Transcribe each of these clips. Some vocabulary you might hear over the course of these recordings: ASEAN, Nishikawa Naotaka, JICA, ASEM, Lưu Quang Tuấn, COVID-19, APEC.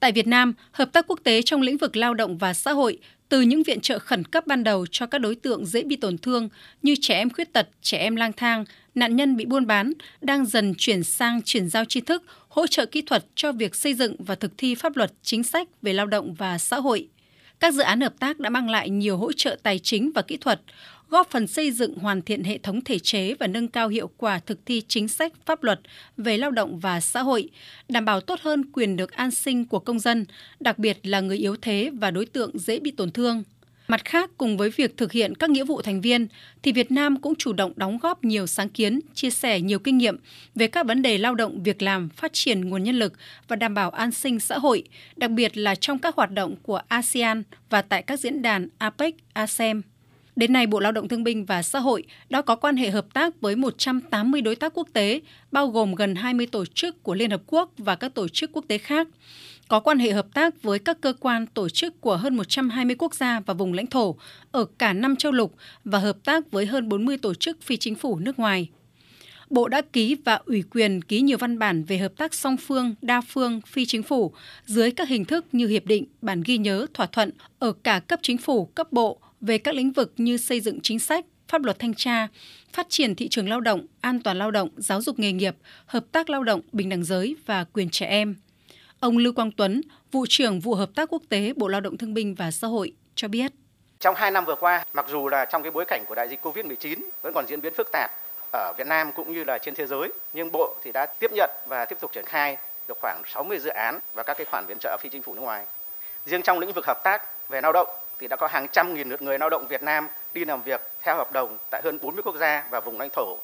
Tại Việt Nam, hợp tác quốc tế trong lĩnh vực lao động và xã hội, từ những viện trợ khẩn cấp ban đầu cho các đối tượng dễ bị tổn thương như trẻ em khuyết tật, trẻ em lang thang, nạn nhân bị buôn bán, đang dần chuyển sang chuyển giao tri thức, hỗ trợ kỹ thuật cho việc xây dựng và thực thi pháp luật, chính sách về lao động và xã hội. Các dự án hợp tác đã mang lại nhiều hỗ trợ tài chính và kỹ thuật, góp phần xây dựng hoàn thiện hệ thống thể chế và nâng cao hiệu quả thực thi chính sách pháp luật về lao động và xã hội, đảm bảo tốt hơn quyền được an sinh của công dân, đặc biệt là người yếu thế và đối tượng dễ bị tổn thương. Mặt khác, cùng với việc thực hiện các nghĩa vụ thành viên, thì Việt Nam cũng chủ động đóng góp nhiều sáng kiến, chia sẻ nhiều kinh nghiệm về các vấn đề lao động, việc làm, phát triển nguồn nhân lực và đảm bảo an sinh xã hội, đặc biệt là trong các hoạt động của ASEAN và tại các diễn đàn APEC, ASEM. Đến nay, Bộ Lao động Thương binh và Xã hội đã có quan hệ hợp tác với 180 đối tác quốc tế, bao gồm gần 20 tổ chức của Liên Hợp Quốc và các tổ chức quốc tế khác, có quan hệ hợp tác với các cơ quan tổ chức của hơn 120 quốc gia và vùng lãnh thổ ở cả 5 châu lục và hợp tác với hơn 40 tổ chức phi chính phủ nước ngoài. Bộ đã ký và ủy quyền ký nhiều văn bản về hợp tác song phương, đa phương, phi chính phủ dưới các hình thức như hiệp định, bản ghi nhớ, thỏa thuận ở cả cấp chính phủ, cấp bộ về các lĩnh vực như xây dựng chính sách, pháp luật thanh tra, phát triển thị trường lao động, an toàn lao động, giáo dục nghề nghiệp, hợp tác lao động, bình đẳng giới và quyền trẻ em. Ông Lưu Quang Tuấn, Vụ trưởng Vụ Hợp tác Quốc tế Bộ Lao động Thương binh và Xã hội cho biết. Trong 2 năm vừa qua, mặc dù là trong cái bối cảnh của đại dịch COVID-19 vẫn còn diễn biến phức tạp ở Việt Nam cũng như là trên thế giới, nhưng Bộ thì đã tiếp nhận và tiếp tục triển khai được khoảng 60 dự án và các cái khoản viện trợ phi chính phủ nước ngoài. Riêng trong lĩnh vực hợp tác về lao động thì đã có hàng trăm nghìn lượt người lao động Việt Nam đi làm việc theo hợp đồng tại hơn 40 quốc gia và vùng lãnh thổ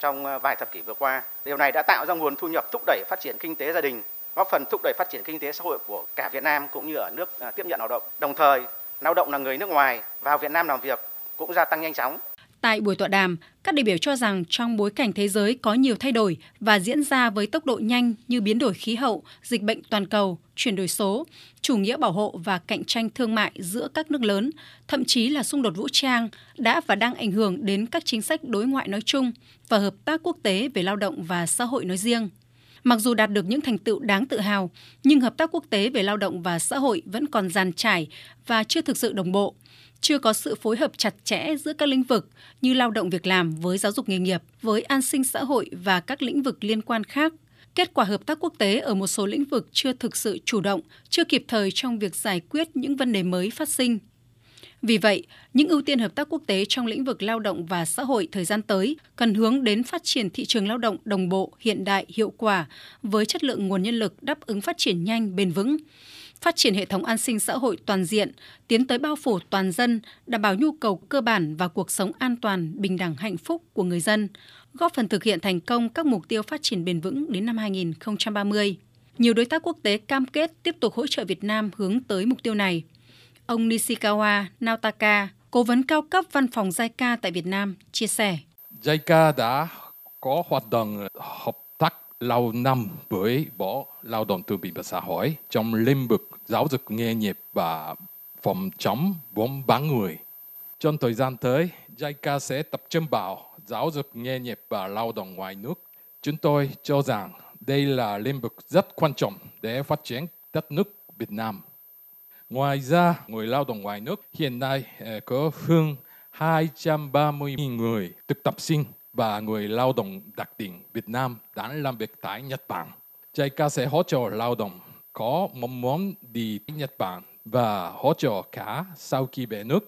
trong vài thập kỷ vừa qua. Điều này đã tạo ra nguồn thu nhập thúc đẩy phát triển kinh tế gia đình, góp phần thúc đẩy phát triển kinh tế xã hội của cả Việt Nam cũng như ở nước tiếp nhận lao động. Đồng thời, lao động là người nước ngoài vào Việt Nam làm việc cũng gia tăng nhanh chóng. Tại buổi tọa đàm, các đại biểu cho rằng trong bối cảnh thế giới có nhiều thay đổi và diễn ra với tốc độ nhanh như biến đổi khí hậu, dịch bệnh toàn cầu, chuyển đổi số, chủ nghĩa bảo hộ và cạnh tranh thương mại giữa các nước lớn, thậm chí là xung đột vũ trang đã và đang ảnh hưởng đến các chính sách đối ngoại nói chung và hợp tác quốc tế về lao động và xã hội nói riêng. Mặc dù đạt được những thành tựu đáng tự hào, nhưng hợp tác quốc tế về lao động và xã hội vẫn còn dàn trải và chưa thực sự đồng bộ, chưa có sự phối hợp chặt chẽ giữa các lĩnh vực như lao động việc làm với giáo dục nghề nghiệp, với an sinh xã hội và các lĩnh vực liên quan khác. Kết quả hợp tác quốc tế ở một số lĩnh vực chưa thực sự chủ động, chưa kịp thời trong việc giải quyết những vấn đề mới phát sinh. Vì vậy, những ưu tiên hợp tác quốc tế trong lĩnh vực lao động và xã hội thời gian tới cần hướng đến phát triển thị trường lao động đồng bộ, hiện đại, hiệu quả với chất lượng nguồn nhân lực đáp ứng phát triển nhanh, bền vững, phát triển hệ thống an sinh xã hội toàn diện, tiến tới bao phủ toàn dân, đảm bảo nhu cầu cơ bản và cuộc sống an toàn, bình đẳng, hạnh phúc của người dân, góp phần thực hiện thành công các mục tiêu phát triển bền vững đến năm 2030. Nhiều đối tác quốc tế cam kết tiếp tục hỗ trợ Việt Nam hướng tới mục tiêu này. Ông Nishikawa Naotaka, cố vấn cao cấp văn phòng JICA tại Việt Nam, chia sẻ. JICA đã có hoạt động hợp tác lâu năm với Bộ Lao động Thương binh và Xã hội trong lĩnh vực giáo dục nghề nghiệp và phòng chống buôn bán người. Trong thời gian tới, JICA sẽ tập trung vào giáo dục nghề nghiệp và lao động ngoài nước. Chúng tôi cho rằng đây là lĩnh vực rất quan trọng để phát triển đất nước Việt Nam. Ngoài ra, người lao động ngoài nước hiện nay có hơn 230.000 người thực tập sinh và người lao động đặc định Việt Nam đang làm việc tại Nhật Bản. JICA sẽ hỗ trợ lao động có mong muốn đi Nhật Bản và hỗ trợ cả sau khi về nước.